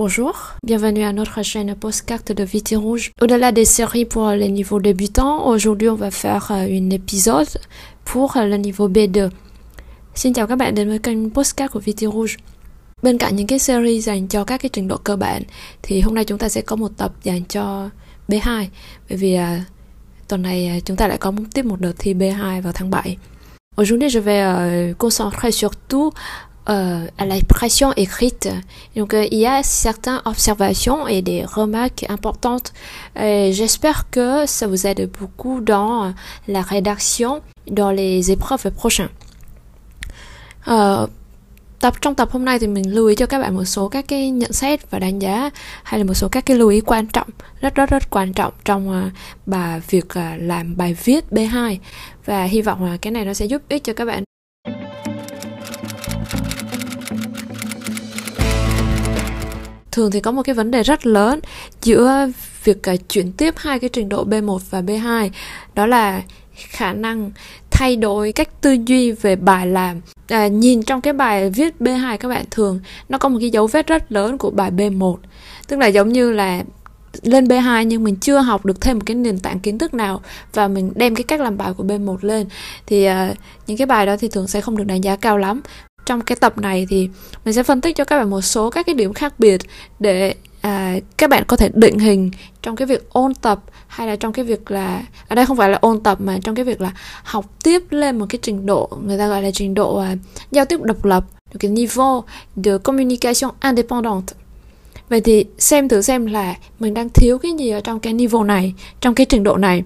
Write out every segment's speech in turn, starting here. Bonjour, bienvenue à notre chaîne Postcard de Viti Rouge. Au-delà des séries pour les niveaux débutants, aujourd'hui on va faire un épisode pour le niveau B2. Xin chào các bạn đến với kênh Postcard của Viti Rouge. Bên cạnh những cái series dành cho các cái trình độ cơ bản thì hôm nay chúng ta sẽ có một tập dành cho B2, bởi vì tuần này chúng ta lại có tiếp một đợt thi B2 vào tháng 7. Aujourd'hui, je vais concentrer surtout à la pression écrite. Donc, il y a certaines observations et des remarques importantes. J'espère que ça vous aide beaucoup dans la rédaction, dans les épreuves prochaines. Trong tập hôm nay thì mình lưu ý cho các bạn một số các cái nhận xét và đánh giá, hay là một số các cái lưu ý quan trọng, rất quan trọng trong việc làm bài viết B2, và hy vọng là cái này nó sẽ giúp ích cho các bạn. Thường thì có một cái vấn đề rất lớn giữa việc chuyển tiếp hai cái trình độ B1 và B2, đó là khả năng thay đổi cách tư duy về bài làm. Nhìn trong cái bài viết B2 các bạn thường nó có một cái dấu vết rất lớn của bài B1, tức là giống như là lên B2 nhưng mình chưa học được thêm một cái nền tảng kiến thức nào và mình đem cái cách làm bài của B1 lên, thì những cái bài đó thì thường sẽ không được đánh giá cao lắm. Trong cái tập này thì mình sẽ phân tích cho các bạn một số các cái điểm khác biệt để các bạn có thể định hình trong cái việc ôn tập, hay là trong cái việc là ở đây không phải là ôn tập mà trong cái việc là học tiếp lên một cái trình độ người ta gọi là trình độ giao tiếp độc lập, cái niveau de communication indépendante. Vậy thì xem thử xem là mình đang thiếu cái gì ở trong cái niveau này, trong cái trình độ này.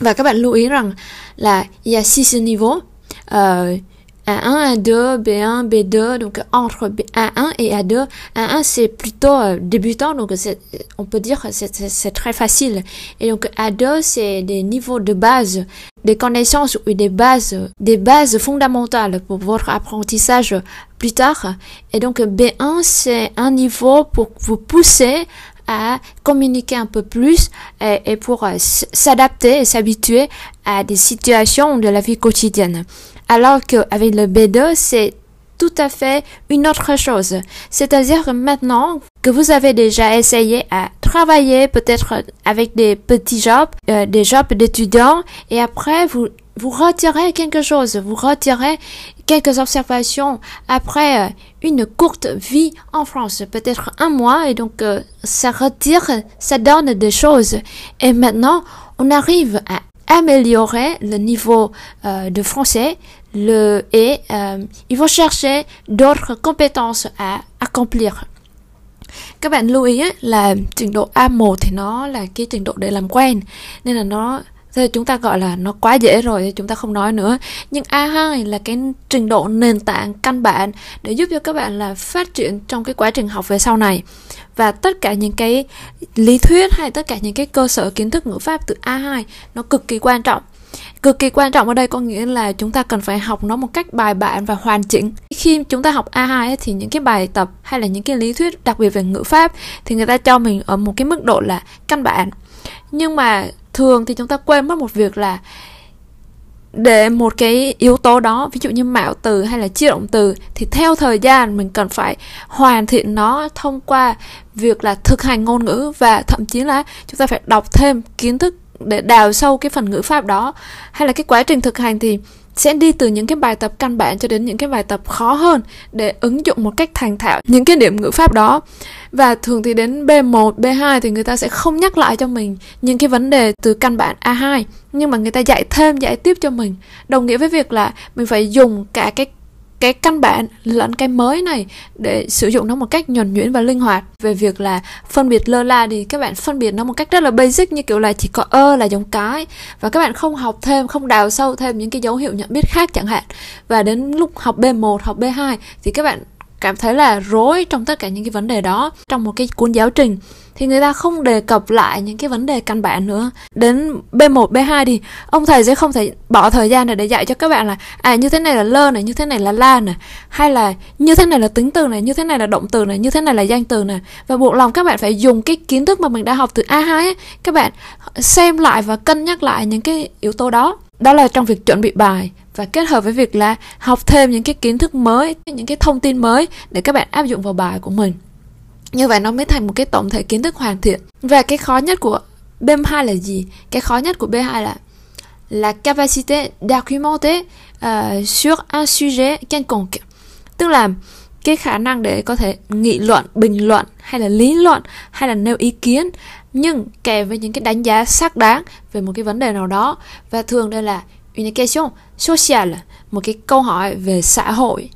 Và các bạn lưu ý rằng là il y a 6 niveaux A1, A2, B1, B2, donc entre A1 et A2. A1 c'est plutôt débutant, donc on peut dire que c'est très facile. Et donc A2 c'est des niveaux de base, des connaissances ou des bases fondamentales pour votre apprentissage plus tard. Et donc B1 c'est un niveau pour vous pousser à communiquer un peu plus et pour s'adapter et s'habituer à des situations de la vie quotidienne. Alors qu'avec le B2, c'est tout à fait une autre chose. C'est-à-dire que maintenant que vous avez déjà essayé à travailler peut-être avec des petits jobs, des jobs d'étudiants, et après vous retirez quelque chose, vous retirez quelques observations après une courte vie en France, peut-être un mois, et donc ça retire, ça donne des choses. Et maintenant, on arrive à améliorer le niveau de français ils vont chercher d'autres compétences à accomplir. Các bạn lưu ý là trình độ A1 thì nó là cái trình độ để làm quen, nên là nó thì chúng ta gọi là nó quá dễ rồi thì chúng ta không nói nữa. Nhưng A2 là cái trình độ nền tảng căn bản để giúp cho các bạn là phát triển trong cái quá trình học về sau này. Và tất cả những cái lý thuyết hay tất cả những cái cơ sở kiến thức ngữ pháp từ A2 nó cực kỳ quan trọng. Cực kỳ quan trọng ở đây có nghĩa là chúng ta cần phải học nó một cách bài bản và hoàn chỉnh. Khi chúng ta học A2 ấy, thì những cái bài tập hay là những cái lý thuyết đặc biệt về ngữ pháp thì người ta cho mình ở một cái mức độ là căn bản. Nhưng mà thường thì chúng ta quên mất một việc là để một cái yếu tố đó, ví dụ như mạo từ hay là chia động từ, thì theo thời gian mình cần phải hoàn thiện nó thông qua việc là thực hành ngôn ngữ, và thậm chí là chúng ta phải đọc thêm kiến thức để đào sâu cái phần ngữ pháp đó. Hay là cái quá trình thực hành thì sẽ đi từ những cái bài tập căn bản cho đến những cái bài tập khó hơn để ứng dụng một cách thành thạo những cái điểm ngữ pháp đó. Và thường thì đến B1, B2 thì người ta sẽ không nhắc lại cho mình những cái vấn đề từ căn bản A2, nhưng mà người ta dạy thêm, dạy tiếp cho mình, đồng nghĩa với việc là mình phải dùng cả cái căn bản lẫn cái mới này để sử dụng nó một cách nhuần nhuyễn và linh hoạt. Về việc là phân biệt lơ la thì các bạn phân biệt nó một cách rất là basic, như kiểu là chỉ có là giống cái, và các bạn không học thêm, không đào sâu thêm những cái dấu hiệu nhận biết khác chẳng hạn. Và đến lúc học B1, học B2 thì các bạn cảm thấy là rối trong tất cả những cái vấn đề đó. Trong một cái cuốn giáo trình thì người ta không đề cập lại những cái vấn đề căn bản nữa. Đến B1, B2 thì ông thầy sẽ không thể bỏ thời gian để dạy cho các bạn là như thế này là lơ này, như thế này là la này, hay là như thế này là tính từ này, như thế này là động từ này, như thế này là danh từ này. Và buộc lòng các bạn phải dùng cái kiến thức mà mình đã học từ A2 ấy, các bạn xem lại và cân nhắc lại những cái yếu tố đó. Đó là trong việc chuẩn bị bài, và kết hợp với việc là học thêm những cái kiến thức mới, những cái thông tin mới để các bạn áp dụng vào bài của mình. Như vậy nó mới thành một cái tổng thể kiến thức hoàn thiện. Và cái khó nhất của B2 là gì? Cái khó nhất của B2 là la capacité d'argumenter sur un sujet quelconque. Tức là cái khả năng để có thể nghị luận, bình luận hay là lý luận hay là nêu ý kiến, nhưng kèm với những cái đánh giá xác đáng về một cái vấn đề nào đó. Và thường đây là une question sociale, một cái câu hỏi về xã hội.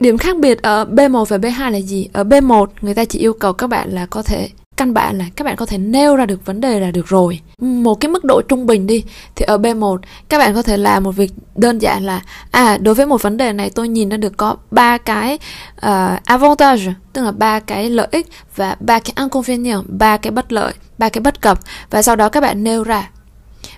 Điểm khác biệt ở B1 và B2 là gì? Ở B1 người ta chỉ yêu cầu các bạn là có thể căn bản là các bạn có thể nêu ra được vấn đề là được rồi. Một cái mức độ trung bình đi, thì ở B1 các bạn có thể làm một việc đơn giản là đối với một vấn đề này tôi nhìn ra được có 3 cái avantage, tức là 3 cái lợi ích và 3 cái inconvénient, 3 cái bất lợi, 3 cái bất cập, và sau đó các bạn nêu ra.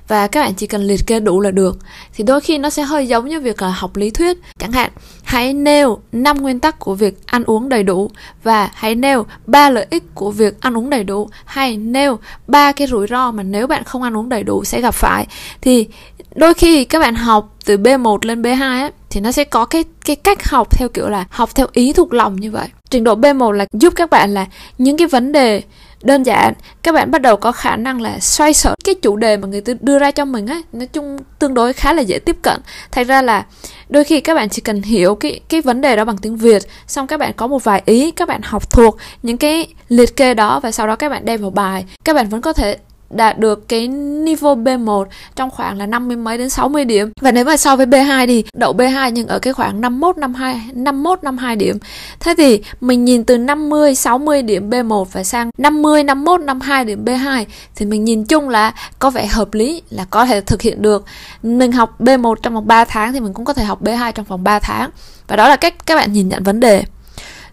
Và các bạn chỉ cần liệt kê đủ là được. Thì đôi khi nó sẽ hơi giống như việc là học lý thuyết. Chẳng hạn, hãy nêu 5 nguyên tắc của việc ăn uống đầy đủ, và hãy nêu 3 lợi ích của việc ăn uống đầy đủ, hay nêu 3 cái rủi ro mà nếu bạn không ăn uống đầy đủ sẽ gặp phải. Thì đôi khi các bạn học từ B1 lên B2 ấy, thì nó sẽ có cái cách học theo kiểu là học theo ý thuộc lòng như vậy. Trình độ B1 là giúp các bạn là những cái vấn đề đơn giản, các bạn bắt đầu có khả năng là xoay sở cái chủ đề mà người ta đưa ra cho mình ấy, nói chung tương đối khá là dễ tiếp cận. Thành ra là đôi khi các bạn chỉ cần hiểu cái vấn đề đó bằng tiếng Việt, xong các bạn có một vài ý, các bạn học thuộc những cái liệt kê đó và sau đó các bạn đem vào bài. Các bạn vẫn có thể đạt được cái niveau B1 trong khoảng là 50 mấy đến 60 điểm. Và nếu mà so với B2 thì đậu B2 nhưng ở cái khoảng 51-52 điểm. Thế thì mình nhìn từ 50-60 điểm B1 và sang 50-51-52 điểm B2 thì mình nhìn chung là có vẻ hợp lý, là có thể thực hiện được. Mình học B1 trong vòng 3 tháng thì mình cũng có thể học B2 trong vòng 3 tháng. Và đó là cách các bạn nhìn nhận vấn đề.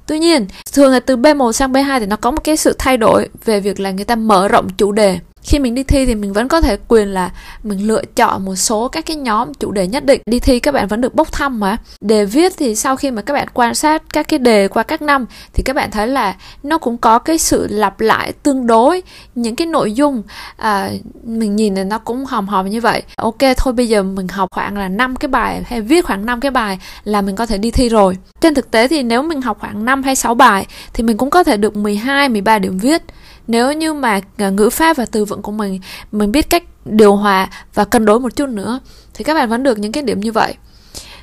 Tuy nhiên, thường là từ B1 sang B2 thì nó có một cái sự thay đổi về việc là người ta mở rộng chủ đề. Khi mình đi thi thì mình vẫn có thể quyền là mình lựa chọn một số các cái nhóm chủ đề nhất định. Đi thi các bạn vẫn được bốc thăm mà. Đề viết thì sau khi mà các bạn quan sát các cái đề qua các năm thì các bạn thấy là nó cũng có cái sự lặp lại tương đối. Những cái nội dung mình nhìn là nó cũng hòm như vậy. Ok, thôi bây giờ mình học khoảng là 5 cái bài hay viết khoảng 5 cái bài là mình có thể đi thi rồi. Trên thực tế thì nếu mình học khoảng 5 hay 6 bài thì mình cũng có thể được 12-13 điểm viết. Nếu như mà ngữ pháp và từ vựng của mình biết cách điều hòa và cân đối một chút nữa thì các bạn vẫn được những cái điểm như vậy.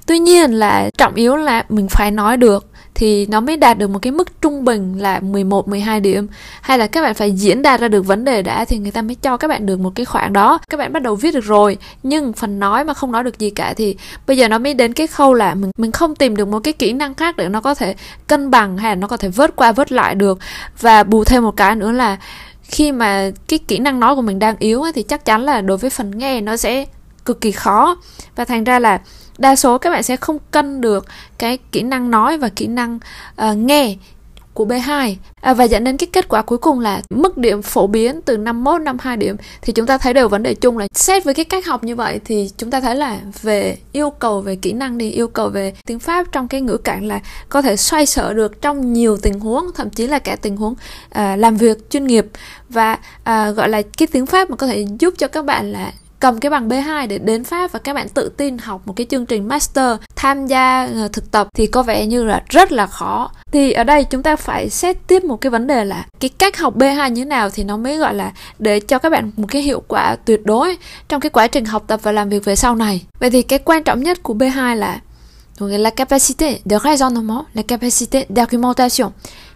Tuy nhiên là trọng yếu là mình phải nói được thì nó mới đạt được một cái mức trung bình là 11-12 điểm, hay là các bạn phải diễn đạt ra được vấn đề đã thì người ta mới cho các bạn được một cái khoảng đó. Các bạn bắt đầu viết được rồi nhưng phần nói mà không nói được gì cả thì bây giờ nó mới đến cái khâu là mình không tìm được một cái kỹ năng khác để nó có thể cân bằng hay là nó có thể vớt qua vớt lại được. Và bù thêm một cái nữa là khi mà cái kỹ năng nói của mình đang yếu ấy, thì chắc chắn là đối với phần nghe nó sẽ cực kỳ khó, và thành ra là đa số các bạn sẽ không cân được cái kỹ năng nói và kỹ năng nghe của B2, và dẫn đến cái kết quả cuối cùng là mức điểm phổ biến từ 51-52 điểm. Thì chúng ta thấy đều vấn đề chung là xét với cái cách học như vậy thì chúng ta thấy là về yêu cầu về kỹ năng đi, yêu cầu về tiếng Pháp trong cái ngữ cảnh là có thể xoay sở được trong nhiều tình huống, thậm chí là cả tình huống làm việc chuyên nghiệp, và gọi là cái tiếng Pháp mà có thể giúp cho các bạn là cầm cái bằng B2 để đến Pháp và các bạn tự tin học một cái chương trình master, tham gia thực tập thì có vẻ như là rất là khó. Thì ở đây chúng ta phải xét tiếp một cái vấn đề là cái cách học B2 như thế nào thì nó mới gọi là để cho các bạn một cái hiệu quả tuyệt đối trong cái quá trình học tập và làm việc về sau này. Vậy thì cái quan trọng nhất của B2 là la capacité de raisonnement, la capacité d'argumentation,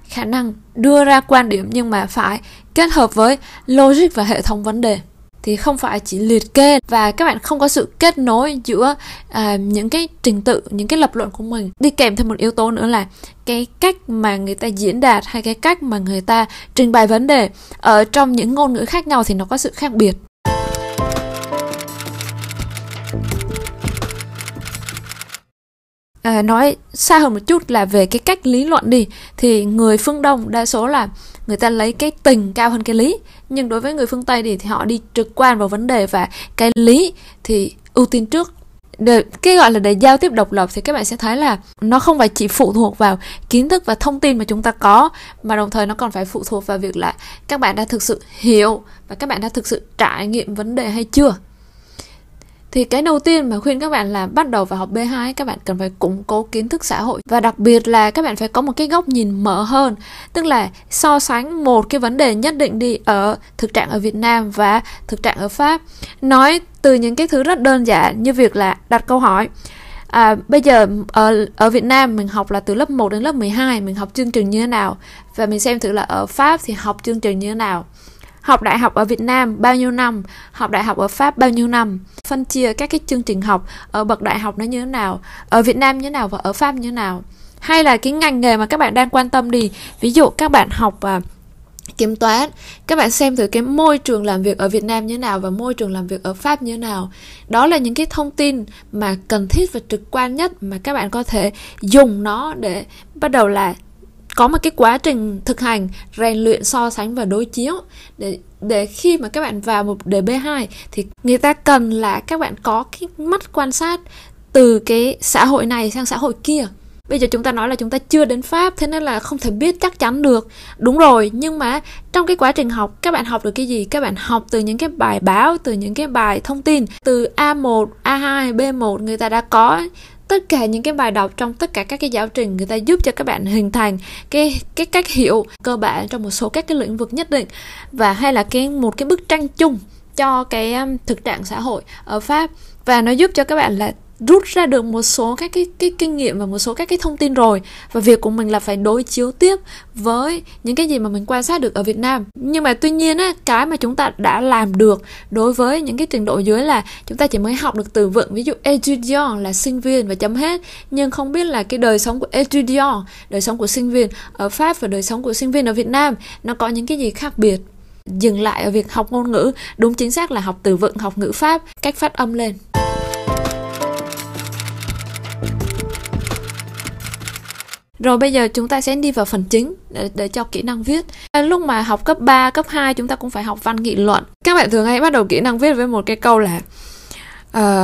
khả năng đưa ra quan điểm nhưng mà phải kết hợp với logic và hệ thống vấn đề. Thì không phải chỉ liệt kê và các bạn không có sự kết nối giữa những cái trình tự, những cái lập luận của mình. Đi kèm thêm một yếu tố nữa là cái cách mà người ta diễn đạt hay cái cách mà người ta trình bày vấn đề ở trong những ngôn ngữ khác nhau thì nó có sự khác biệt. Nói xa hơn một chút là về cái cách lý luận đi, thì người phương Đông đa số là người ta lấy cái tình cao hơn cái lý, nhưng đối với người phương Tây thì họ đi trực quan vào vấn đề và cái lý thì ưu tiên trước. Cái gọi là để giao tiếp độc lập thì các bạn sẽ thấy là nó không phải chỉ phụ thuộc vào kiến thức và thông tin mà chúng ta có, mà đồng thời nó còn phải phụ thuộc vào việc là các bạn đã thực sự hiểu và các bạn đã thực sự trải nghiệm vấn đề hay chưa. Thì cái đầu tiên mà khuyên các bạn là bắt đầu vào học B2, các bạn cần phải củng cố kiến thức xã hội. Và đặc biệt là các bạn phải có một cái góc nhìn mở hơn. Tức là so sánh một cái vấn đề nhất định đi, ở thực trạng ở Việt Nam và thực trạng ở Pháp. Nói từ những cái thứ rất đơn giản như việc là đặt câu hỏi. Bây giờ ở Việt Nam mình học là từ lớp 1 đến lớp 12, mình học chương trình như thế nào. Và mình xem thử là ở Pháp thì học chương trình như thế nào. Học đại học ở Việt Nam bao nhiêu năm, học đại học ở Pháp bao nhiêu năm, phân chia các cái chương trình học ở bậc đại học nó như thế nào, ở Việt Nam như thế nào và ở Pháp như thế nào. Hay là cái ngành nghề mà các bạn đang quan tâm đi, ví dụ các bạn học kiểm toán, các bạn xem thử cái môi trường làm việc ở Việt Nam như thế nào và môi trường làm việc ở Pháp như thế nào. Đó là những cái thông tin mà cần thiết và trực quan nhất mà các bạn có thể dùng nó để bắt đầu là có một cái quá trình thực hành, rèn luyện, so sánh và đối chiếu. Để khi mà các bạn vào một đề B2 thì người ta cần là các bạn có cái mắt quan sát từ cái xã hội này sang xã hội kia. Bây giờ chúng ta nói là chúng ta chưa đến Pháp, thế nên là không thể biết chắc chắn được. Đúng rồi, nhưng mà trong cái quá trình học, các bạn học được cái gì? Các bạn học từ những cái bài báo, từ những cái bài thông tin. Từ A1, A2, B1 người ta đã có tất cả những cái bài đọc trong tất cả các cái giáo trình, người ta giúp cho các bạn hình thành cái cách hiểu cơ bản trong một số các cái lĩnh vực nhất định, và hay là một cái bức tranh chung cho cái thực trạng xã hội ở Pháp, và nó giúp cho các bạn là rút ra được một số các cái kinh nghiệm và một số các cái thông tin rồi. Và việc của mình là phải đối chiếu tiếp với những cái gì mà mình quan sát được ở Việt Nam. Nhưng mà tuy nhiên á, cái mà chúng ta đã làm được đối với những cái trình độ dưới là chúng ta chỉ mới học được từ vựng, ví dụ étudiant là sinh viên và chấm hết. Nhưng không biết là cái đời sống của étudiant, đời sống của sinh viên ở Pháp và đời sống của sinh viên ở Việt Nam nó có những cái gì khác biệt. Dừng lại ở việc học ngôn ngữ, đúng chính xác là học từ vựng, học ngữ pháp, cách phát âm lên. Rồi bây giờ chúng ta sẽ đi vào phần chính để cho kỹ năng viết. Lúc mà học cấp 3, cấp 2 chúng ta cũng phải học văn nghị luận. Các bạn thường hay bắt đầu kỹ năng viết với một cái câu là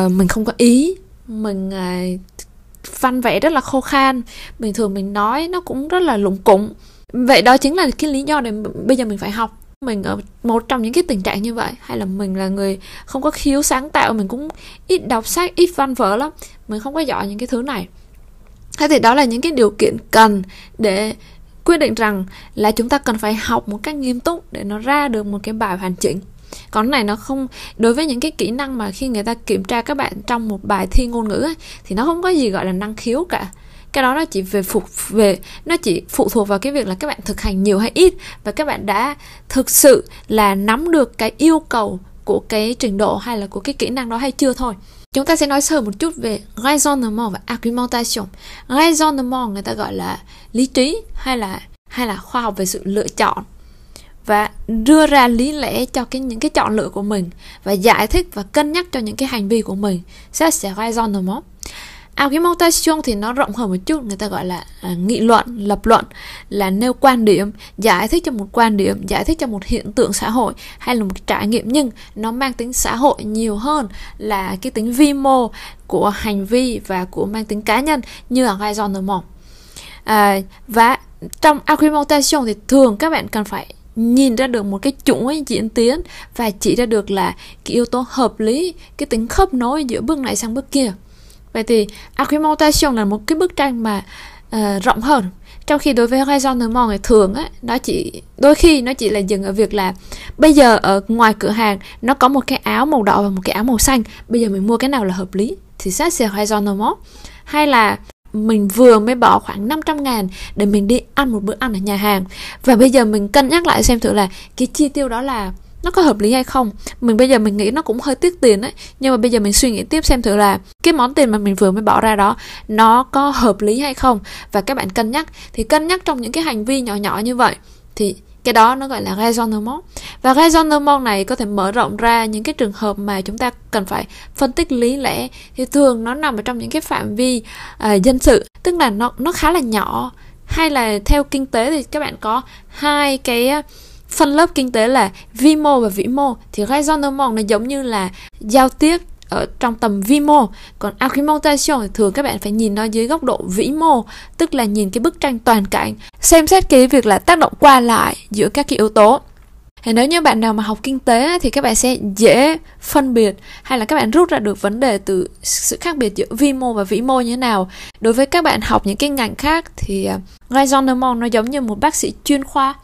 mình không có ý, mình văn vẻ rất là khô khan, bình thường mình nói nó cũng rất là lủng củng. Vậy đó chính là cái lý do để bây giờ mình phải học. Mình ở một trong những cái tình trạng như vậy, hay là mình là người không có khiếu sáng tạo, mình cũng ít đọc sách, ít văn vở lắm, mình không có giỏi những cái thứ này. Thế thì đó là những cái điều kiện cần để quyết định rằng là chúng ta cần phải học một cách nghiêm túc để nó ra được một cái bài hoàn chỉnh. Còn cái này nó không, đối với những cái kỹ năng mà khi người ta kiểm tra các bạn trong một bài thi ngôn ngữ ấy, thì nó không có gì gọi là năng khiếu cả. Cái đó nó chỉ phụ thuộc vào cái việc là các bạn thực hành nhiều hay ít, và các bạn đã thực sự là nắm được cái yêu cầu của cái trình độ hay là của cái kỹ năng đó hay chưa thôi. Chúng ta sẽ nói sơ một chút về raisonnement và argumentation. Raisonnement người ta gọi là lý trí hay là khoa học về sự lựa chọn, và đưa ra lý lẽ cho những cái chọn lựa của mình, và giải thích và cân nhắc cho những cái hành vi của mình. Ça c'est raisonnement. Argumentation thì nó rộng hơn một chút, người ta gọi là nghị luận, lập luận, là nêu quan điểm, giải thích cho một quan điểm, giải thích cho một hiện tượng xã hội hay là một trải nghiệm, nhưng nó mang tính xã hội nhiều hơn là cái tính vi mô của hành vi và của mang tính cá nhân như ở raisonnement. Và trong argumentation thì thường các bạn cần phải nhìn ra được một cái chuỗi diễn tiến và chỉ ra được là cái yếu tố hợp lý, cái tính khớp nối giữa bước này sang bước kia. Vậy thì argumentation là một cái bức tranh mà rộng hơn. Trong khi đối với raisonnement thì thường á, đôi khi nó chỉ là dừng ở việc là bây giờ ở ngoài cửa hàng nó có một cái áo màu đỏ và một cái áo màu xanh, bây giờ mình mua cái nào là hợp lý, thì ça c'est raisonnement. Hay là mình vừa mới bỏ khoảng 500.000 để mình đi ăn một bữa ăn ở nhà hàng, và bây giờ mình cân nhắc lại xem thử là cái chi tiêu đó là nó có hợp lý hay không. Bây giờ mình nghĩ nó cũng hơi tiếc tiền ấy, nhưng mà bây giờ mình suy nghĩ tiếp xem thử là cái món tiền mà mình vừa mới bỏ ra đó nó có hợp lý hay không, và các bạn cân nhắc. Thì cân nhắc trong những cái hành vi nhỏ nhỏ như vậy thì cái đó nó gọi là raisonnement. Và raisonnement này có thể mở rộng ra những cái trường hợp mà chúng ta cần phải phân tích lý lẽ, thì thường nó nằm ở trong những cái phạm vi dân sự, tức là nó khá là nhỏ. Hay là theo kinh tế thì các bạn có hai cái phân lớp kinh tế là vi mô và vĩ mô, thì raisonnement nó giống như là giao tiếp ở trong tầm vi mô, còn argumentation thì thường các bạn phải nhìn nó dưới góc độ vĩ mô, tức là nhìn cái bức tranh toàn cảnh, xem xét cái việc là tác động qua lại giữa các cái yếu tố. Thì nếu như bạn nào mà học kinh tế thì các bạn sẽ dễ phân biệt hay là các bạn rút ra được vấn đề từ sự khác biệt giữa vi mô và vĩ mô như thế nào. Đối với các bạn học những cái ngành khác thì raisonnement nó giống như một bác sĩ chuyên khoa,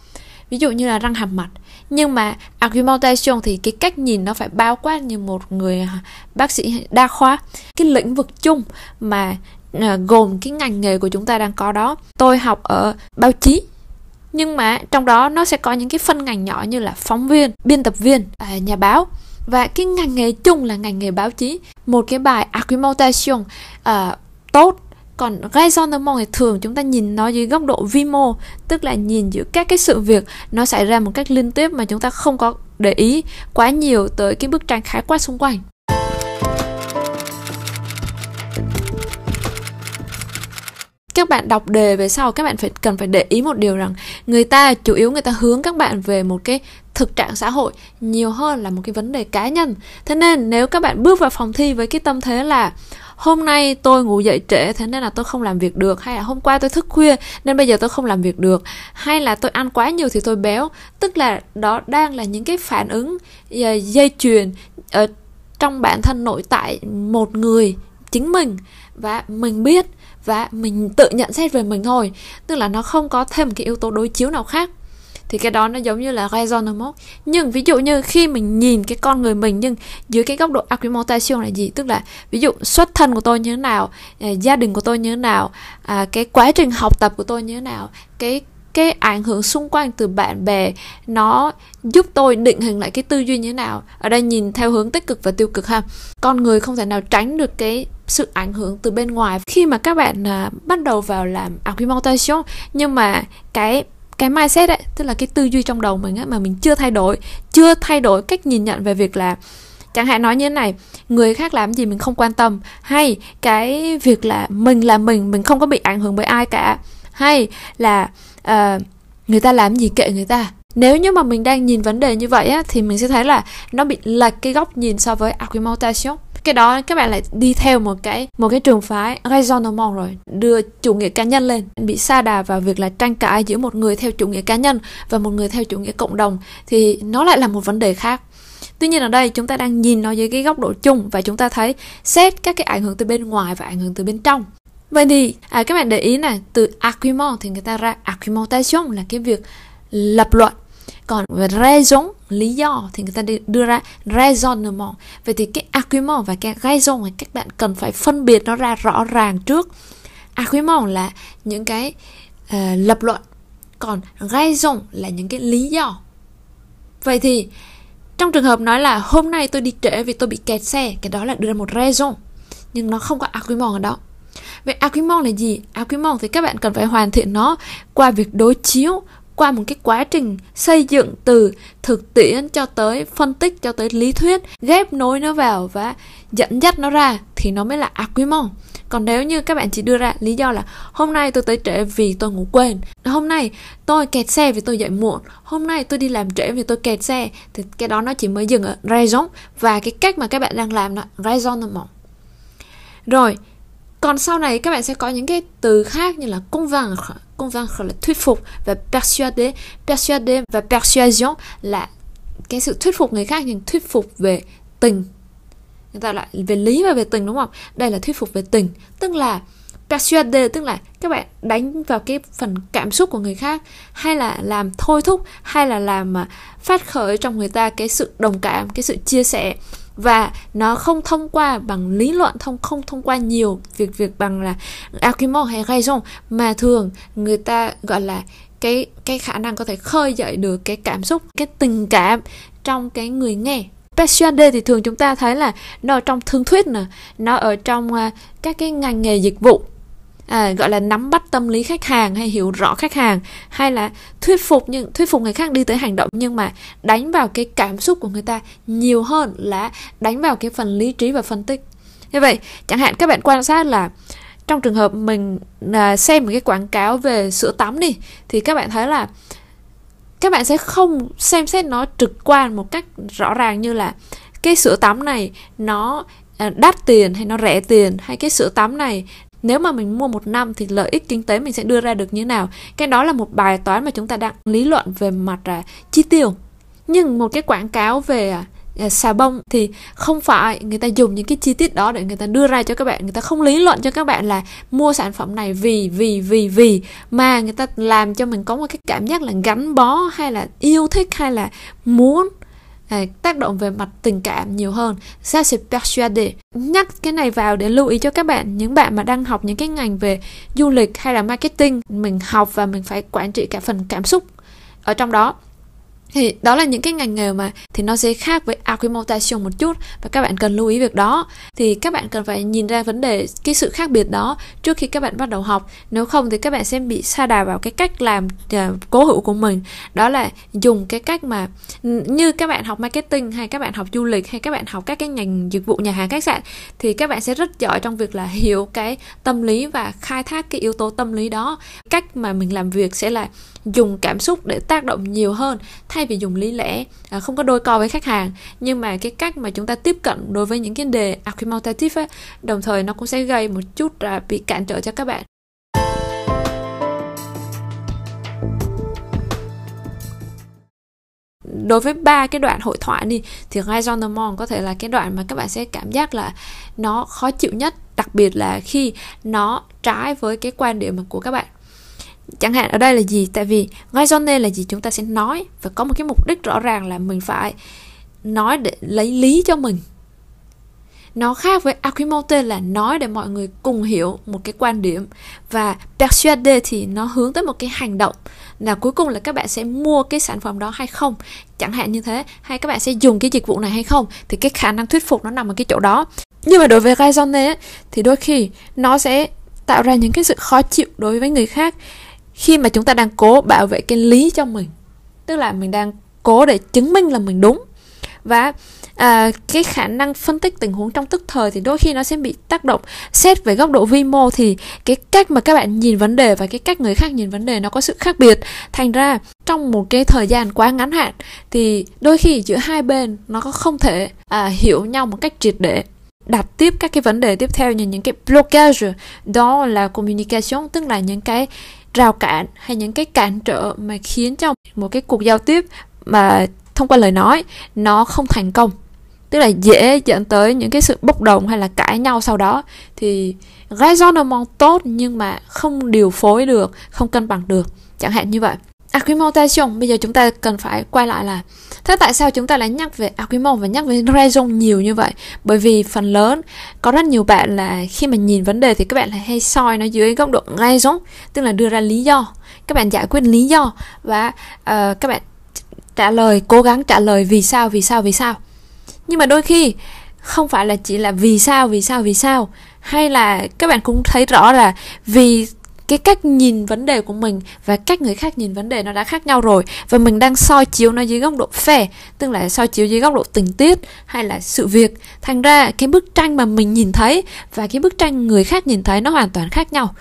ví dụ như là răng hàm mặt. Nhưng mà argumentation thì cái cách nhìn nó phải bao quát như một người bác sĩ đa khoa, cái lĩnh vực chung mà gồm cái ngành nghề của chúng ta đang có đó. Tôi học ở báo chí, nhưng mà trong đó nó sẽ có những cái phân ngành nhỏ như là phóng viên, biên tập viên, nhà báo. Và cái ngành nghề chung là ngành nghề báo chí. Một cái bài argumentation tốt. Còn raisonnement thì thường chúng ta nhìn nó dưới góc độ vi mô, tức là nhìn giữa các cái sự việc nó xảy ra một cách liên tiếp mà chúng ta không có để ý quá nhiều tới cái bức tranh khái quát xung quanh. Các bạn đọc đề về sau, các bạn cần phải để ý một điều rằng chủ yếu người ta hướng các bạn về một cái thực trạng xã hội nhiều hơn là một cái vấn đề cá nhân. Thế nên nếu các bạn bước vào phòng thi với cái tâm thế là hôm nay tôi ngủ dậy trễ thế nên là tôi không làm việc được, hay là hôm qua tôi thức khuya nên bây giờ tôi không làm việc được, hay là tôi ăn quá nhiều thì tôi béo, tức là đó đang là những cái phản ứng dây chuyền ở trong bản thân nội tại một người, chính mình, và mình biết và mình tự nhận xét về mình thôi, tức là nó không có thêm một cái yếu tố đối chiếu nào khác. Thì cái đó nó giống như là raisonnement. Nhưng ví dụ như khi mình nhìn cái con người mình nhưng dưới cái góc độ argumentation là gì, tức là ví dụ xuất thân của tôi như thế nào, gia đình của tôi như thế nào, cái quá trình học tập của tôi như thế nào, cái ảnh hưởng xung quanh từ bạn bè nó giúp tôi định hình lại cái tư duy như thế nào. Ở đây nhìn theo hướng tích cực và tiêu cực ha. Con người không thể nào tránh được cái sự ảnh hưởng từ bên ngoài. Khi mà các bạn bắt đầu vào làm argumentation nhưng mà cái mindset ấy, tức là cái tư duy trong đầu mình ấy, mà mình chưa thay đổi cách nhìn nhận về việc là, chẳng hạn nói như thế này, người khác làm gì mình không quan tâm, hay cái việc là mình không có bị ảnh hưởng bởi ai cả, hay là người ta làm gì kệ người ta. Nếu như mà mình đang nhìn vấn đề như vậy á, thì mình sẽ thấy là nó bị lệch cái góc nhìn so với argumentation. Cái đó các bạn lại đi theo một cái trường phái raisonnement rồi, đưa chủ nghĩa cá nhân lên, bị sa đà vào việc là tranh cãi giữa một người theo chủ nghĩa cá nhân và một người theo chủ nghĩa cộng đồng, thì nó lại là một vấn đề khác. Tuy nhiên ở đây chúng ta đang nhìn nó dưới cái góc độ chung và chúng ta thấy xét các cái ảnh hưởng từ bên ngoài và ảnh hưởng từ bên trong. Vậy thì các bạn để ý này, từ argument thì người ta ra argumentation là cái việc lập luận. Còn về raison, lý do, thì người ta đưa ra raisonnement. Vậy thì cái argument và cái raison các bạn cần phải phân biệt nó ra rõ ràng trước. Argument là những cái lập luận, còn raison là những cái lý do. Vậy thì trong trường hợp nói là hôm nay tôi đi trễ vì tôi bị kẹt xe, cái đó là đưa ra một raison, nhưng nó không có argument ở đó. Vậy argument là gì? Argument thì các bạn cần phải hoàn thiện nó qua việc đối chiếu, qua một cái quá trình xây dựng từ thực tiễn cho tới phân tích, cho tới lý thuyết, ghép nối nó vào và dẫn dắt nó ra thì nó mới là argument. Còn nếu như các bạn chỉ đưa ra lý do là hôm nay tôi tới trễ vì tôi ngủ quên, hôm nay tôi kẹt xe vì tôi dậy muộn, hôm nay tôi đi làm trễ vì tôi kẹt xe, thì cái đó nó chỉ mới dừng ở raison, và cái cách mà các bạn đang làm là raisonnement. Rồi, còn sau này các bạn sẽ có những cái từ khác như là convaincre. Convaincre là thuyết phục, và persuader và persuasion là cái sự thuyết phục người khác, nhưng thuyết phục về tình. Người ta lại về lý và về tình, đúng không? Đây là thuyết phục về tình, tức là persuader, tức là các bạn đánh vào cái phần cảm xúc của người khác, hay là làm thôi thúc, hay là làm phát khởi trong người ta cái sự đồng cảm, cái sự chia sẻ. Và nó không thông qua bằng lý luận, không thông qua nhiều việc bằng là argument hay raison, mà thường người ta gọi là cái khả năng có thể khơi dậy được cái cảm xúc, cái tình cảm trong cái người nghe. Persuader thì thường chúng ta thấy là nó ở trong thương thuyết nè, nó ở trong các cái ngành nghề dịch vụ, gọi là nắm bắt tâm lý khách hàng hay hiểu rõ khách hàng, hay là thuyết phục người khác đi tới hành động, nhưng mà đánh vào cái cảm xúc của người ta nhiều hơn là đánh vào cái phần lý trí và phân tích. Như vậy chẳng hạn các bạn quan sát là trong trường hợp mình xem một cái quảng cáo về sữa tắm đi, thì các bạn thấy là các bạn sẽ không xem xét nó trực quan một cách rõ ràng như là cái sữa tắm này nó đắt tiền hay nó rẻ tiền, hay cái sữa tắm này nếu mà mình mua một năm thì lợi ích kinh tế mình sẽ đưa ra được như thế nào. Cái đó là một bài toán mà chúng ta đang lý luận về mặt chi tiêu. Nhưng một cái quảng cáo về xà bông thì không phải người ta dùng những cái chi tiết đó để người ta đưa ra cho các bạn. Người ta không lý luận cho các bạn là mua sản phẩm này vì mà người ta làm cho mình có một cái cảm giác là gắn bó hay là yêu thích hay là muốn tác động về mặt tình cảm nhiều hơn. Ça c'est persuadé. Nhắc cái này vào để lưu ý cho các bạn, những bạn mà đang học những cái ngành về du lịch hay là marketing, mình học và mình phải quản trị cả phần cảm xúc ở trong đó. Thì đó là những cái ngành nghề mà thì nó sẽ khác với argumentation một chút, và các bạn cần lưu ý việc đó. Thì các bạn cần phải nhìn ra vấn đề, cái sự khác biệt đó trước khi các bạn bắt đầu học. Nếu không thì các bạn sẽ bị sa đà vào cái cách làm cố hữu của mình. Đó là dùng cái cách mà như các bạn học marketing hay các bạn học du lịch hay các bạn học các cái ngành dịch vụ nhà hàng khách sạn, thì các bạn sẽ rất giỏi trong việc là hiểu cái tâm lý và khai thác cái yếu tố tâm lý đó. Cách mà mình làm việc sẽ là dùng cảm xúc để tác động nhiều hơn thay vì dùng lý lẽ, không có đôi co với khách hàng. Nhưng mà cái cách mà chúng ta tiếp cận đối với những cái đề argumentative ấy, đồng thời nó cũng sẽ gây một chút bị cản trở cho các bạn. Đối với ba cái đoạn hội thoại đi, thì raisonnement có thể là cái đoạn mà các bạn sẽ cảm giác là nó khó chịu nhất, đặc biệt là khi nó trái với cái quan điểm của các bạn. Chẳng hạn ở đây là gì? Tại vì raisonner là gì? Chúng ta sẽ nói và có một cái mục đích rõ ràng là mình phải nói để lấy lý cho mình. Nó khác với argumenter là nói để mọi người cùng hiểu một cái quan điểm, và persuader thì nó hướng tới một cái hành động là cuối cùng là các bạn sẽ mua cái sản phẩm đó hay không, chẳng hạn như thế, hay các bạn sẽ dùng cái dịch vụ này hay không, thì cái khả năng thuyết phục nó nằm ở cái chỗ đó. Nhưng mà đối với raisonner ấy, thì đôi khi nó sẽ tạo ra những cái sự khó chịu đối với người khác khi mà chúng ta đang cố bảo vệ cái lý cho mình, tức là mình đang cố để chứng minh là mình đúng. Và cái khả năng phân tích tình huống trong tức thời thì đôi khi nó sẽ bị tác động. Xét về góc độ vi mô thì cái cách mà các bạn nhìn vấn đề và cái cách người khác nhìn vấn đề nó có sự khác biệt. Thành ra trong một cái thời gian quá ngắn hạn thì đôi khi giữa hai bên nó không thể hiểu nhau một cách triệt để. Đặt tiếp các cái vấn đề tiếp theo như những cái blocage đó là communication, tức là những cái rào cản hay những cái cản trở mà khiến cho một cái cuộc giao tiếp mà thông qua lời nói nó không thành công, tức là dễ dẫn tới những cái sự bốc đồng hay là cãi nhau sau đó. Thì raisonnement tốt nhưng mà không điều phối được, không cân bằng được, chẳng hạn như vậy. Argumentation, bây giờ chúng ta cần phải quay lại là thế tại sao chúng ta lại nhắc về argument và nhắc về raison nhiều như vậy? Bởi vì phần lớn có rất nhiều bạn là khi mà nhìn vấn đề thì các bạn lại hay soi nó dưới góc độ raison, tức là đưa ra lý do, các bạn giải quyết lý do và các bạn trả lời, cố gắng trả lời vì sao. Nhưng mà đôi khi không phải là chỉ là vì sao, hay là các bạn cũng thấy rõ là vì cái cách nhìn vấn đề của mình và cách người khác nhìn vấn đề nó đã khác nhau rồi, và mình đang soi chiếu nó dưới góc độ fair, tức là soi chiếu dưới góc độ tình tiết hay là sự việc. Thành ra cái bức tranh mà mình nhìn thấy và cái bức tranh người khác nhìn thấy nó hoàn toàn khác nhau.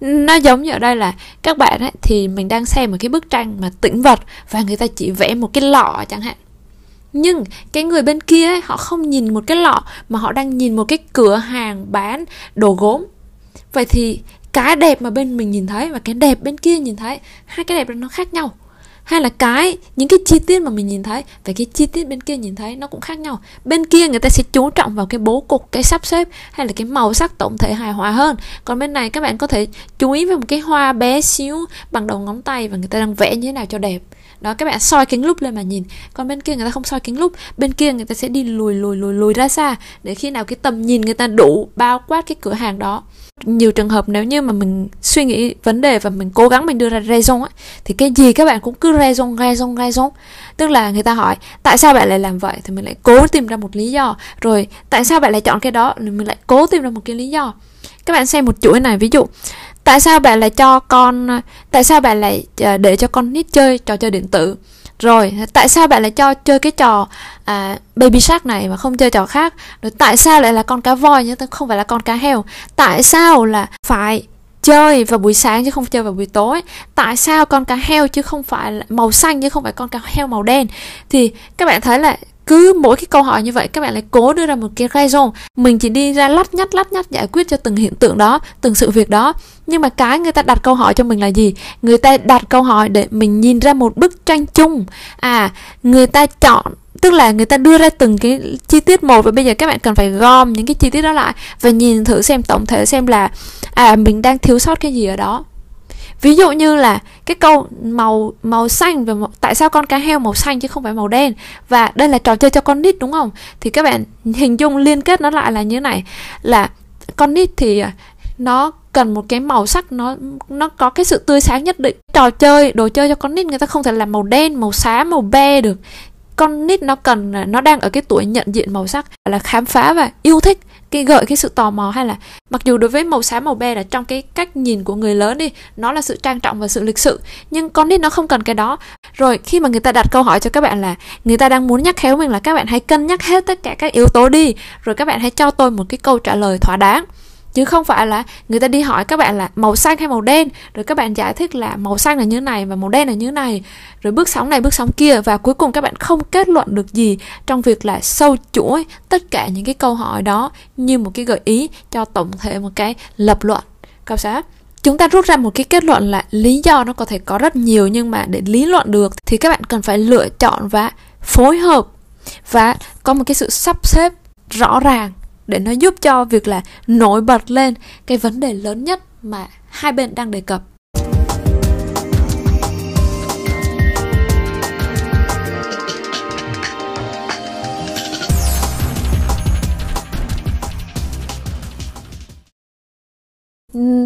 Nó giống như ở đây là các bạn ấy, thì mình đang xem một cái bức tranh mà tĩnh vật và người ta chỉ vẽ một cái lọ chẳng hạn. Nhưng cái người bên kia ấy, họ không nhìn một cái lọ mà họ đang nhìn một cái cửa hàng bán đồ gốm. Vậy thì cái đẹp mà bên mình nhìn thấy và cái đẹp bên kia nhìn thấy, hai cái đẹp nó khác nhau. Hay là những cái chi tiết mà mình nhìn thấy và cái chi tiết bên kia nhìn thấy nó cũng khác nhau. Bên kia người ta sẽ chú trọng vào cái bố cục, cái sắp xếp hay là cái màu sắc tổng thể hài hòa hơn. Còn bên này các bạn có thể chú ý vào một cái hoa bé xíu bằng đầu ngón tay và người ta đang vẽ như thế nào cho đẹp. Đó, các bạn soi kính lúp lên mà nhìn. Còn bên kia người ta không soi kính lúp, bên kia người ta sẽ đi lùi ra xa để khi nào cái tầm nhìn người ta đủ bao quát cái cửa hàng đó. Nhiều trường hợp nếu như mà mình suy nghĩ vấn đề và mình cố gắng mình đưa ra raison ấy, thì cái gì các bạn cũng cứ raison. Tức là người ta hỏi tại sao bạn lại làm vậy thì mình lại cố tìm ra một lý do, rồi tại sao bạn lại chọn cái đó thì mình lại cố tìm ra một cái lý do. Các bạn xem một chuỗi này, ví dụ tại sao bạn lại để cho con nít chơi trò chơi điện tử, rồi tại sao bạn lại cho chơi cái trò Baby Shark này mà không chơi trò khác, rồi tại sao lại là con cá voi nhưng không phải là con cá heo, tại sao là phải chơi vào buổi sáng chứ không chơi vào buổi tối, tại sao con cá heo chứ không phải màu xanh chứ không phải con cá heo màu đen. Thì các bạn thấy là cứ mỗi cái câu hỏi như vậy các bạn lại cố đưa ra một cái raison, mình chỉ đi ra lắt nhắt giải quyết cho từng hiện tượng đó, từng sự việc đó. Nhưng mà cái người ta đặt câu hỏi cho mình là gì? Người ta đặt câu hỏi để mình nhìn ra một bức tranh chung. À, người ta chọn, tức là người ta đưa ra từng cái chi tiết một, và bây giờ các bạn cần phải gom những cái chi tiết đó lại và nhìn thử xem tổng thể xem là mình đang thiếu sót cái gì ở đó. Ví dụ như là cái câu màu xanh, và tại sao con cá heo màu xanh chứ không phải màu đen, và đây là trò chơi cho con nít đúng không? Thì các bạn hình dung liên kết nó lại là như thế này, là con nít thì nó cần một cái màu sắc nó có cái sự tươi sáng nhất định. Trò chơi, đồ chơi cho con nít người ta không thể làm màu đen, màu xám, màu be được. Con nít nó đang ở cái tuổi nhận diện màu sắc, là khám phá và yêu thích, gợi cái sự tò mò, hay là mặc dù đối với màu xám màu be là trong cái cách nhìn của người lớn đi, nó là sự trang trọng và sự lịch sự, nhưng con nít nó không cần cái đó. Rồi khi mà người ta đặt câu hỏi cho các bạn là người ta đang muốn nhắc khéo mình là các bạn hãy cân nhắc hết tất cả các yếu tố đi, rồi các bạn hãy cho tôi một cái câu trả lời thỏa đáng. Chứ không phải là người ta đi hỏi các bạn là màu xanh hay màu đen, rồi các bạn giải thích là màu xanh là như thế này và màu đen là như thế này, rồi bước sóng này bước sóng kia, và cuối cùng các bạn không kết luận được gì trong việc là sâu chuỗi tất cả những cái câu hỏi đó như một cái gợi ý cho tổng thể một cái lập luận. Câu xá, chúng ta rút ra một cái kết luận là lý do nó có thể có rất nhiều, nhưng mà để lý luận được thì các bạn cần phải lựa chọn và phối hợp và có một cái sự sắp xếp rõ ràng để nó giúp cho việc là nổi bật lên cái vấn đề lớn nhất mà hai bên đang đề cập.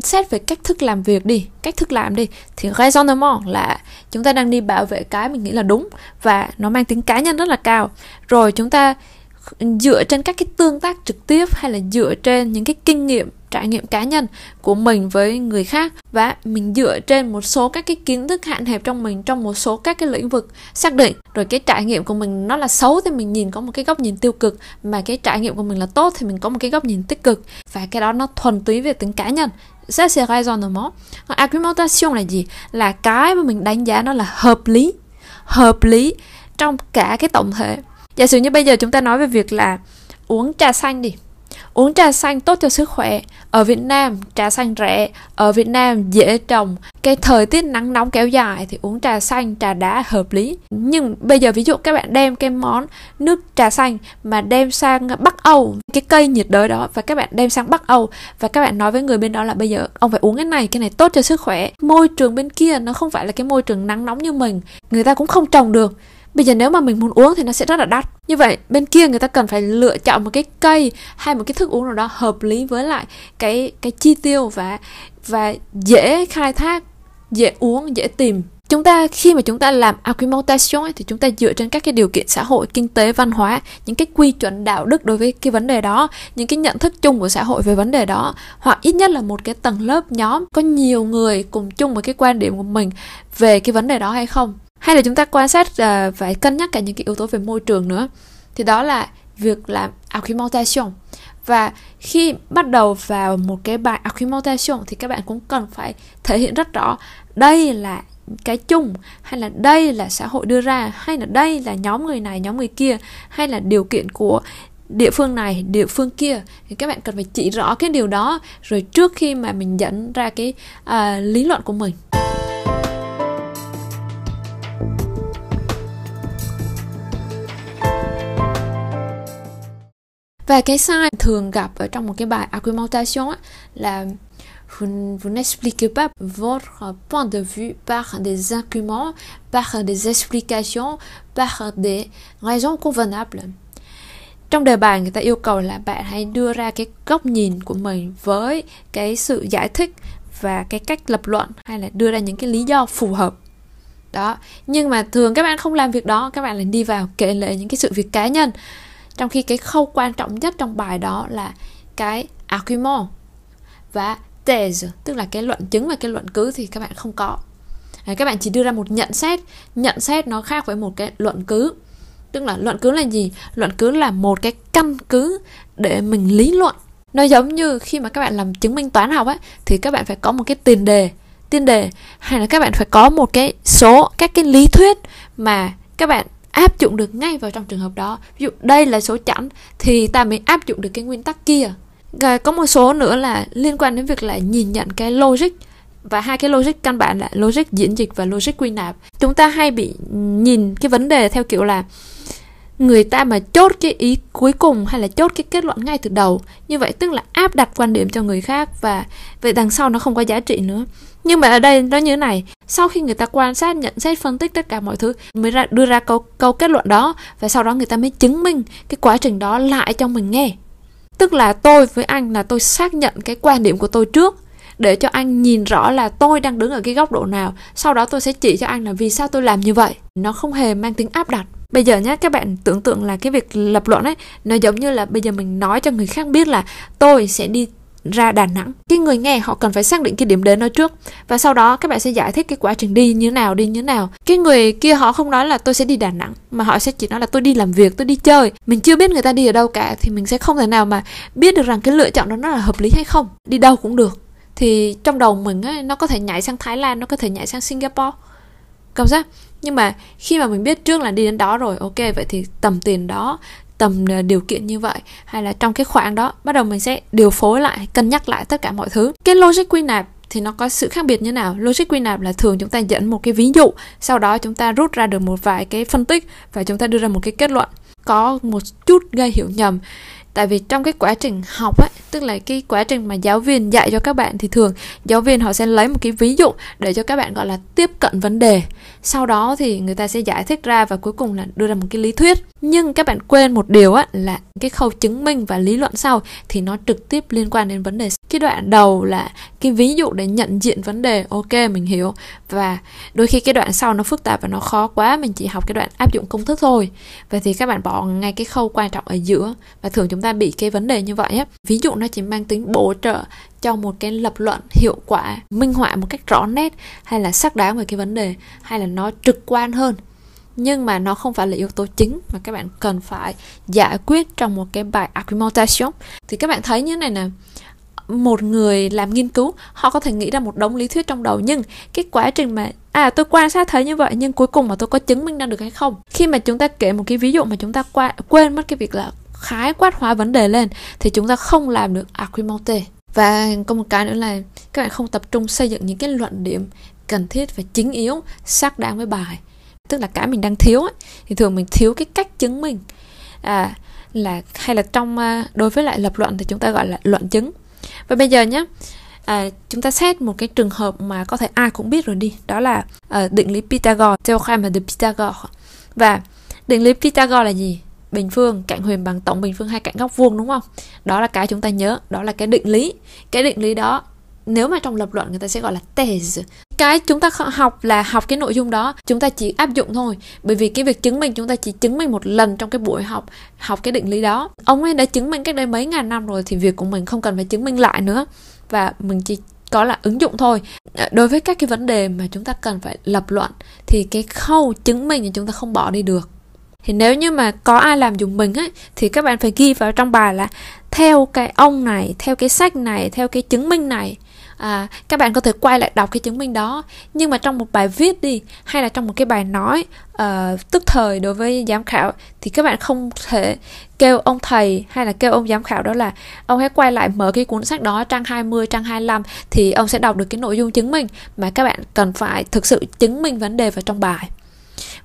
Xét về cách thức làm việc đi, cách thức làm đi, thì raisonnement là chúng ta đang đi bảo vệ cái mình nghĩ là đúng và nó mang tính cá nhân rất là cao. Rồi chúng ta dựa trên các cái tương tác trực tiếp hay là dựa trên những cái kinh nghiệm, trải nghiệm cá nhân của mình với người khác, và mình dựa trên một số các cái kiến thức hạn hẹp trong mình trong một số các cái lĩnh vực xác định. Rồi cái trải nghiệm của mình nó là xấu thì mình nhìn có một cái góc nhìn tiêu cực, mà cái trải nghiệm của mình là tốt thì mình có một cái góc nhìn tích cực, và cái đó nó thuần túy về tính cá nhân. Ça c'est raisonnement. Argumentation là gì? Là cái mà mình đánh giá nó là hợp lý trong cả cái tổng thể. Giả sử như bây giờ chúng ta nói về việc là uống trà xanh đi. Uống trà xanh tốt cho sức khỏe. Ở Việt Nam trà xanh rẻ, ở Việt Nam dễ trồng. Cái thời tiết nắng nóng kéo dài thì uống trà xanh, trà đá hợp lý. Nhưng bây giờ ví dụ các bạn đem cái món nước trà xanh mà đem sang Bắc Âu, cái cây nhiệt đới đó, và các bạn đem sang Bắc Âu, và các bạn nói với người bên đó là bây giờ ông phải uống cái này tốt cho sức khỏe. Môi trường bên kia nó không phải là cái môi trường nắng nóng như mình, người ta cũng không trồng được. Bây giờ nếu mà mình muốn uống thì nó sẽ rất là đắt. Như vậy bên kia người ta cần phải lựa chọn một cái cây hay một cái thức uống nào đó hợp lý với lại cái chi tiêu và dễ khai thác, dễ uống, dễ tìm. Chúng ta khi mà chúng ta làm argumentation thì chúng ta dựa trên các cái điều kiện xã hội, kinh tế, văn hóa, những cái quy chuẩn đạo đức đối với cái vấn đề đó, những cái nhận thức chung của xã hội về vấn đề đó, hoặc ít nhất là một cái tầng lớp nhóm có nhiều người cùng chung một cái quan điểm của mình về cái vấn đề đó hay không. Hay là chúng ta quan sát và cân nhắc cả những cái yếu tố về môi trường nữa. Thì đó là việc làm argumentation. Và khi bắt đầu vào một cái bài argumentation thì các bạn cũng cần phải thể hiện rất rõ đây là cái chung, hay là đây là xã hội đưa ra, hay là đây là nhóm người này, nhóm người kia, hay là điều kiện của địa phương này, địa phương kia. Thì các bạn cần phải chỉ rõ cái điều đó rồi trước khi mà mình dẫn ra cái lý luận của mình. Và cái sai thường gặp ở trong một cái bài argumentation là vous n'expliquez pas votre point de vue par des arguments, par des explications, par des raisons convenables. Trong đề bài người ta yêu cầu là bạn hãy đưa ra cái góc nhìn của mình với cái sự giải thích và cái cách lập luận, hay là đưa ra những cái lý do phù hợp. Đó, nhưng mà thường các bạn không làm việc đó, các bạn lại đi vào kể lể những cái sự việc cá nhân. Trong khi cái khâu quan trọng nhất trong bài đó là cái argument và thèse, tức là cái luận chứng và cái luận cứ thì các bạn không có. Các bạn chỉ đưa ra một nhận xét nó khác với một cái luận cứ. Tức là luận cứ là gì? Luận cứ là một cái căn cứ để mình lý luận. Nó giống như khi mà các bạn làm chứng minh toán học ấy, thì các bạn phải có một cái tiền đề, hay là các bạn phải có một cái số các cái lý thuyết mà các bạn áp dụng được ngay vào trong trường hợp đó. Ví dụ đây là số chẵn thì ta mới áp dụng được cái nguyên tắc kia. Rồi có một số nữa là liên quan đến việc là nhìn nhận cái logic, và hai cái logic căn bản là logic diễn dịch và logic quy nạp. Chúng ta hay bị nhìn cái vấn đề theo kiểu là người ta mà chốt cái ý cuối cùng hay là chốt cái kết luận ngay từ đầu, như vậy tức là áp đặt quan điểm cho người khác, và vậy đằng sau nó không có giá trị nữa. Nhưng mà ở đây nó như thế này, sau khi người ta quan sát, nhận xét, phân tích tất cả mọi thứ mới đưa ra câu kết luận đó, và sau đó người ta mới chứng minh cái quá trình đó lại cho mình nghe. Tức là tôi với anh là tôi xác nhận cái quan điểm của tôi trước để cho anh nhìn rõ là tôi đang đứng ở cái góc độ nào, sau đó tôi sẽ chỉ cho anh là vì sao tôi làm như vậy. Nó không hề mang tính áp đặt. Bây giờ nhé, các bạn tưởng tượng là cái việc lập luận ấy, nó giống như là bây giờ mình nói cho người khác biết là tôi sẽ đi ra Đà Nẵng. Cái người nghe họ cần phải xác định cái điểm đến nó trước, và sau đó các bạn sẽ giải thích cái quá trình đi như nào, đi như nào. Cái người kia họ không nói là tôi sẽ đi Đà Nẵng, mà họ sẽ chỉ nói là tôi đi làm việc, tôi đi chơi. Mình chưa biết người ta đi ở đâu cả, thì mình sẽ không thể nào mà biết được rằng cái lựa chọn đó nó là hợp lý hay không. Đi đâu cũng được. Thì trong đầu mình ấy, nó có thể nhảy sang Thái Lan, nó có thể nhảy sang Singapore, cảm giác. Nhưng mà khi mà mình biết trước là đi đến đó rồi, ok, vậy thì tầm tiền đó, tầm điều kiện như vậy, hay là trong cái khoảng đó, bắt đầu mình sẽ điều phối lại, cân nhắc lại tất cả mọi thứ. Cái logic quy nạp thì nó có sự khác biệt như nào? Logic quy nạp là thường chúng ta dẫn một cái ví dụ, sau đó chúng ta rút ra được một vài cái phân tích và chúng ta đưa ra một cái kết luận. Có một chút gây hiểu nhầm, tại vì trong cái quá trình học ấy, tức là cái quá trình mà giáo viên dạy cho các bạn, thì thường giáo viên họ sẽ lấy một cái ví dụ để cho các bạn gọi là tiếp cận vấn đề, sau đó thì người ta sẽ giải thích ra và cuối cùng là đưa ra một cái lý thuyết. Nhưng các bạn quên một điều ấy, là cái khâu chứng minh và lý luận sau thì nó trực tiếp liên quan đến vấn đề. Cái đoạn đầu là cái ví dụ để nhận diện vấn đề, ok mình hiểu, và đôi khi cái đoạn sau nó phức tạp và nó khó quá, mình chỉ học cái đoạn áp dụng công thức thôi. Vậy thì các bạn bỏ ngay cái khâu quan trọng ở giữa, và thường chúng ta bị cái vấn đề như vậy ấy. Ví dụ nó chỉ mang tính bổ trợ cho một cái lập luận hiệu quả, minh họa một cách rõ nét hay là sắc đáng về cái vấn đề, hay là nó trực quan hơn, nhưng mà nó không phải là yếu tố chính mà các bạn cần phải giải quyết trong một cái bài argumentation. Thì các bạn thấy như thế này nè, một người làm nghiên cứu họ có thể nghĩ ra một đống lý thuyết trong đầu, nhưng cái quá trình mà tôi quan sát thấy như vậy, nhưng cuối cùng mà tôi có chứng minh ra được hay không. Khi mà chúng ta kể một cái ví dụ mà chúng ta quên mất cái việc là khái quát hóa vấn đề lên thì chúng ta không làm được argumenté. Và có một cái nữa là các bạn không tập trung xây dựng những cái luận điểm cần thiết và chính yếu xác đáng với bài. Tức là cái mình đang thiếu ấy, thì thường mình thiếu cái cách chứng minh, hay là trong đối với lại lập luận thì chúng ta gọi là luận chứng. Và bây giờ nhé, chúng ta xét một cái trường hợp mà có thể ai cũng biết rồi đi, đó là định lý Pythagore, theorem de Pythagore. Và định lý Pythagore là gì? Bình phương cạnh huyền bằng tổng bình phương hai cạnh góc vuông, đúng không? Đó là cái chúng ta nhớ, đó là cái định lý. Cái định lý đó nếu mà trong lập luận người ta sẽ gọi là thèse. Cái chúng ta học là học cái nội dung đó, chúng ta chỉ áp dụng thôi, bởi vì cái việc chứng minh chúng ta chỉ chứng minh một lần trong cái buổi học cái định lý đó. Ông ấy đã chứng minh cách đây mấy ngàn năm rồi thì việc của mình không cần phải chứng minh lại nữa, và mình chỉ có là ứng dụng thôi. Đối với các cái vấn đề mà chúng ta cần phải lập luận thì cái khâu chứng minh thì chúng ta không bỏ đi được. Thì nếu như mà có ai làm giùm mình ấy, thì các bạn phải ghi vào trong bài là theo cái ông này, theo cái sách này, theo cái chứng minh này. Các bạn có thể quay lại đọc cái chứng minh đó, nhưng mà trong một bài viết đi, hay là trong một cái bài nói tức thời đối với giám khảo, thì các bạn không thể kêu ông thầy hay là kêu ông giám khảo đó là ông hãy quay lại mở cái cuốn sách đó trang 20, trang 25 thì ông sẽ đọc được cái nội dung chứng minh, mà các bạn cần phải thực sự chứng minh vấn đề vào trong bài.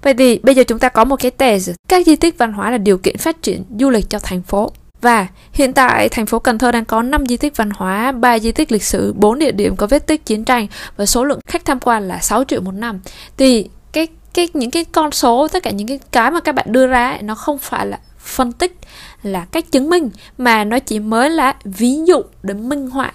Vậy thì bây giờ chúng ta có một cái thèse, các di tích văn hóa là điều kiện phát triển du lịch cho thành phố. Và hiện tại thành phố Cần Thơ đang có 5 di tích văn hóa, 3 di tích lịch sử, 4 địa điểm có vết tích chiến tranh, và số lượng khách tham quan là 6 triệu một năm. Thì những cái con số, tất cả những cái mà các bạn đưa ra ấy, nó không phải là phân tích, là cách chứng minh, mà nó chỉ mới là ví dụ để minh họa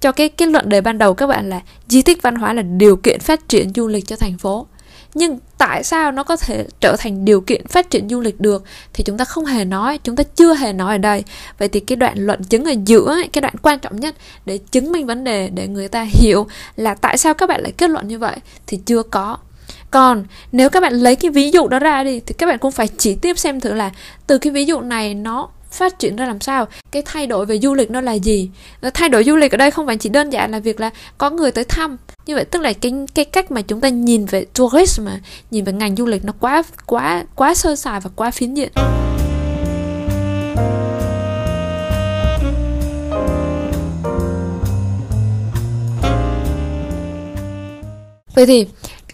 cho cái luận đề ban đầu các bạn là di tích văn hóa là điều kiện phát triển du lịch cho thành phố. Nhưng tại sao nó có thể trở thành điều kiện phát triển du lịch được thì chúng ta không hề nói, chúng ta chưa hề nói ở đây. Vậy thì cái đoạn luận chứng ở giữa, cái đoạn quan trọng nhất để chứng minh vấn đề, để người ta hiểu là tại sao các bạn lại kết luận như vậy thì chưa có. Còn nếu các bạn lấy cái ví dụ đó ra đi thì các bạn cũng phải chỉ tiếp xem thử là từ cái ví dụ này nó phát triển ra làm sao, cái thay đổi về du lịch nó là gì. Thay đổi du lịch ở đây không phải chỉ đơn giản là việc là có người tới thăm, như vậy tức là cái cách mà chúng ta nhìn về tourism, mà nhìn về ngành du lịch nó quá sơ sài và quá phiến diện. Vậy thì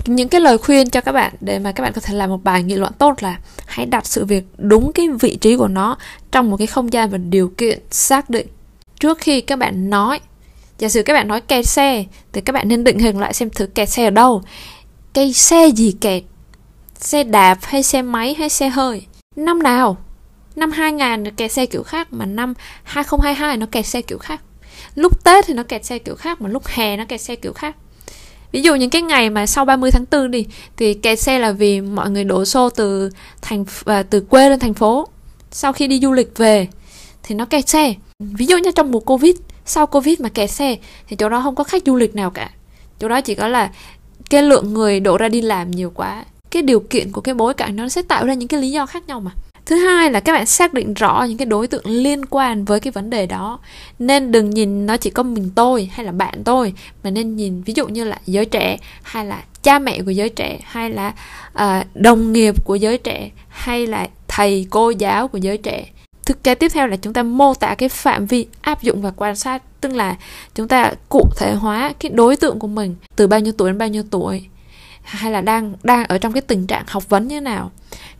những cái lời khuyên cho các bạn để mà các bạn có thể làm một bài nghị luận tốt là hãy đặt sự việc đúng cái vị trí của nó trong một cái không gian và điều kiện xác định. Trước khi các bạn nói, giả sử các bạn nói kẹt xe thì các bạn nên định hình lại xem thử kẹt xe ở đâu, cái xe gì kẹt, xe đạp hay xe máy hay xe hơi. Năm nào, năm 2000 kẹt xe kiểu khác, mà năm 2022 nó kẹt xe kiểu khác. Lúc Tết thì nó kẹt xe kiểu khác, mà lúc hè nó kẹt xe kiểu khác. Ví dụ những cái ngày mà sau 30 tháng 4 đi thì kẹt xe là vì mọi người đổ xô từ quê lên thành phố. Sau khi đi du lịch về thì nó kẹt xe. Ví dụ như trong mùa Covid, sau Covid mà kẹt xe thì chỗ đó không có khách du lịch nào cả. Chỗ đó chỉ có là cái lượng người đổ ra đi làm nhiều quá. Cái điều kiện của cái bối cảnh nó sẽ tạo ra những cái lý do khác nhau mà. Thứ hai là các bạn xác định rõ những cái đối tượng liên quan với cái vấn đề đó. Nên đừng nhìn nó chỉ có mình tôi hay là bạn tôi, mà nên nhìn ví dụ như là giới trẻ, hay là cha mẹ của giới trẻ, hay là đồng nghiệp của giới trẻ, hay là thầy cô giáo của giới trẻ. Cái tiếp theo là chúng ta mô tả cái phạm vi áp dụng và quan sát. Tức là chúng ta cụ thể hóa cái đối tượng của mình từ bao nhiêu tuổi đến bao nhiêu tuổi, hay là đang ở trong cái tình trạng học vấn như thế nào,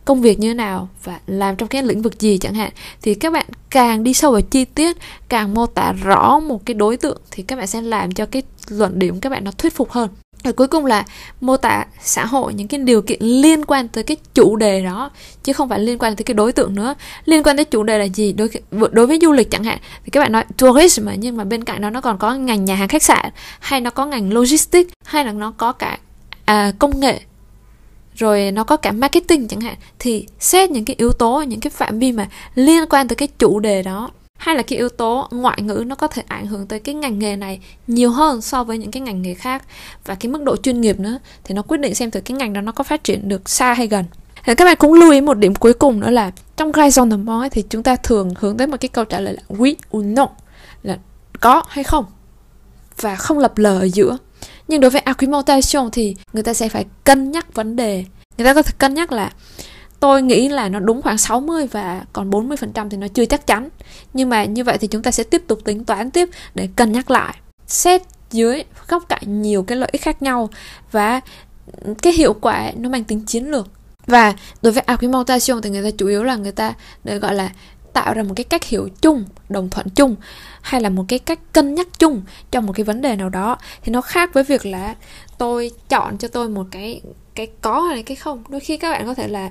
công việc như thế nào và làm trong cái lĩnh vực gì chẳng hạn. Thì các bạn càng đi sâu vào chi tiết, càng mô tả rõ một cái đối tượng thì các bạn sẽ làm cho cái luận điểm các bạn nó thuyết phục hơn. Rồi cuối cùng là mô tả xã hội, những cái điều kiện liên quan tới cái chủ đề đó, chứ không phải liên quan tới cái đối tượng nữa. Liên quan tới chủ đề là gì? Đối với du lịch chẳng hạn thì các bạn nói tourism, nhưng mà bên cạnh đó nó còn có ngành nhà hàng khách sạn, hay nó có ngành logistics, hay là nó có cả công nghệ, rồi nó có cả marketing chẳng hạn. Thì xét những cái yếu tố, những cái phạm vi mà liên quan tới cái chủ đề đó, hay là cái yếu tố ngoại ngữ nó có thể ảnh hưởng tới cái ngành nghề này nhiều hơn so với những cái ngành nghề khác, và cái mức độ chuyên nghiệp nữa thì nó quyết định xem thử cái ngành đó nó có phát triển được xa hay gần. Thì các bạn cũng lưu ý một điểm cuối cùng nữa là trong raison de moi thì chúng ta thường hướng tới một cái câu trả lời là oui ou non, là có hay không, và không lập lờ ở giữa. Nhưng đối với argumentation thì người ta sẽ phải cân nhắc vấn đề. Người ta có thể cân nhắc là tôi nghĩ là nó đúng khoảng 60 và còn 40% thì nó chưa chắc chắn. Nhưng mà như vậy thì chúng ta sẽ tiếp tục tính toán tiếp để cân nhắc lại, xét dưới góc cạnh nhiều cái lợi ích khác nhau, và cái hiệu quả nó mang tính chiến lược. Và đối với argumentation thì người ta chủ yếu là người ta để gọi là tạo ra một cái cách hiểu chung, đồng thuận chung, hay là một cái cách cân nhắc chung trong một cái vấn đề nào đó. Thì nó khác với việc là tôi chọn cho tôi một cái có hay cái không. Đôi khi các bạn có thể là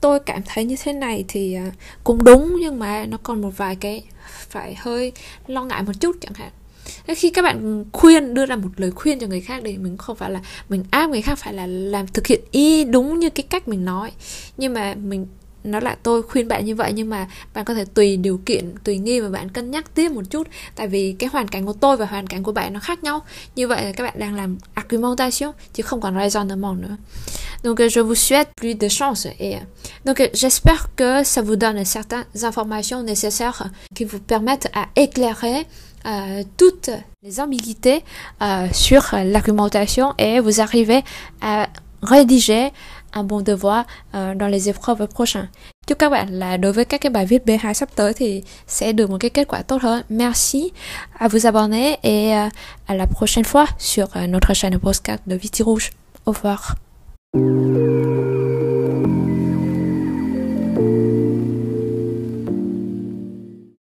tôi cảm thấy như thế này thì cũng đúng, nhưng mà nó còn một vài cái phải hơi lo ngại một chút chẳng hạn. Khi các bạn khuyên, đưa ra một lời khuyên cho người khác thì mình không phải là mình áp người khác phải là làm thực hiện y đúng như cái cách mình nói, nhưng mà mình nó là tôi khuyên bạn như vậy, nhưng mà bạn có thể tùy điều kiện, tùy nghi mà bạn cân nhắc tiếp một chút. Tại vì cái hoàn cảnh của tôi và hoàn cảnh của bạn nó khác nhau. Như vậy là các bạn đang làm argumentation chứ không còn raison de moi nữa. Donc je vous souhaite plus de chance et donc j'espère que ça vous donne certaines informations nécessaires qui vous permettent à éclairer toutes les ambiguïtés sur l'argumentation et vous arrivez à rédiger un bon devoir dans les épreuves prochaines. Chúc các bạn là đối với các cái bài viết B2 sắp tới thì sẽ được một cái kết quả tốt hơn. Merci à vous abonner et à la prochaine fois sur notre chaîne Postcard de Viti Rouge. Au revoir.